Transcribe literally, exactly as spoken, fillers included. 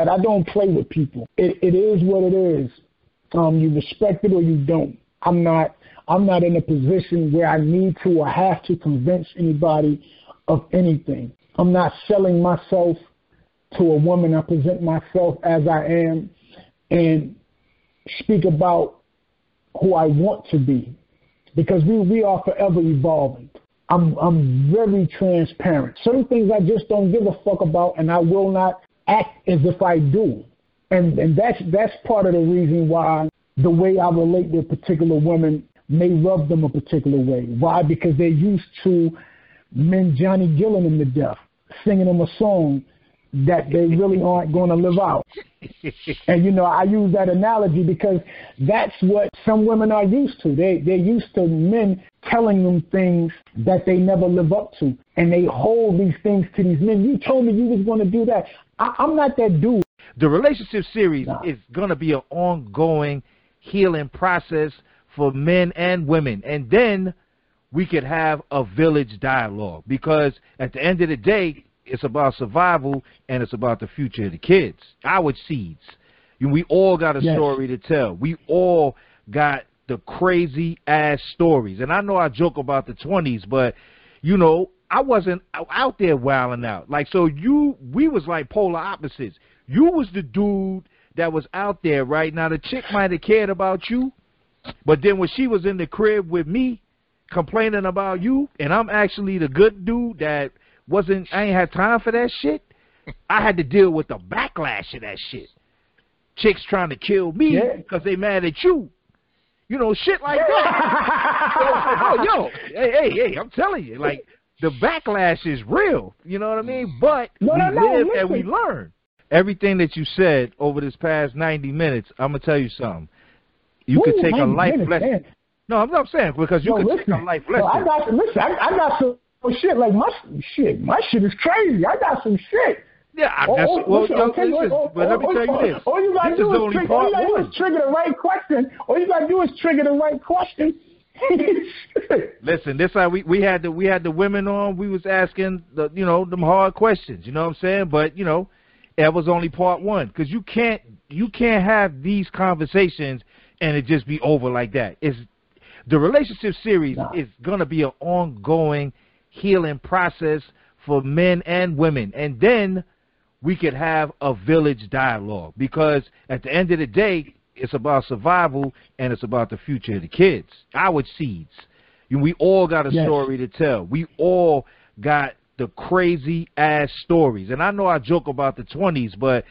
And I don't play with people. It, it is what it is. Um, you respect it or you don't. I'm not, I'm not in a position where I need to or have to convince anybody of anything. I'm not selling myself to a woman. I present myself as I am and speak about who I want to be, because we, we are forever evolving. I'm, I'm very transparent. Certain things I just don't give a fuck about, and I will not act as if I do. And, and that's, that's part of the reason why the way I relate to particular women may rub them a particular way. Why? Because they're used to men Johnny Gillingham to death, singing them a song that they really aren't going to live out. And, you know, I use that analogy because that's what some women are used to. They, they're used to men telling them things that they never live up to. And they hold these things to these men. You told me you was going to do that. I, I'm not that dude. The relationship series nah. is going to be an ongoing healing process for men and women. And then we could have a village dialogue, because at the end of the day, it's about survival, and it's about the future of the kids, our seeds. We all got a yes. story to tell. We all got the crazy-ass stories. And I know I joke about the twenties, but, you know, I wasn't out there wilding out. Like, so you, we was like polar opposites. You was the dude that was out there, right? Now, the chick might have cared about you, but then when she was in the crib with me complaining about you, and I'm actually the good dude that – Wasn't I ain't had time for that shit. I had to deal with the backlash of that shit. Chicks trying to kill me because yeah. they mad at you. You know, shit like that. yo, yo, hey, hey, hey, I'm telling you, like, the backlash is real. You know what I mean? But no, we no, live no, and we learn. Everything that you said over this past ninety minutes, I'm going to tell you something. You Ooh, could take a life minutes, lesson. Man. No, I'm not saying because you yo, could listen, take a life lesson. Yo, I got, listen, I, I got some. Oh shit! Like my shit, my shit is crazy. I got some shit. Yeah, I guess. Oh, well, listen, okay, listen, oh, but let me oh, tell you this. All you gotta do is trigger, all you gotta do is trigger the right question. All you gotta do is trigger the right question. Listen, this how we we had the we had the women on. We was asking the you know them hard questions. You know what I'm saying? But you know, that was only part one, because you can't you can't have these conversations and it just be over like that. It's the relationship series nah. is gonna be an ongoing healing process for men and women, and then we could have a village dialogue, because at the end of the day, it's about survival, and it's about the future of the kids, our seeds. We all got a yes. story to tell. We all got the crazy ass stories. And I know I joke about the twenties, but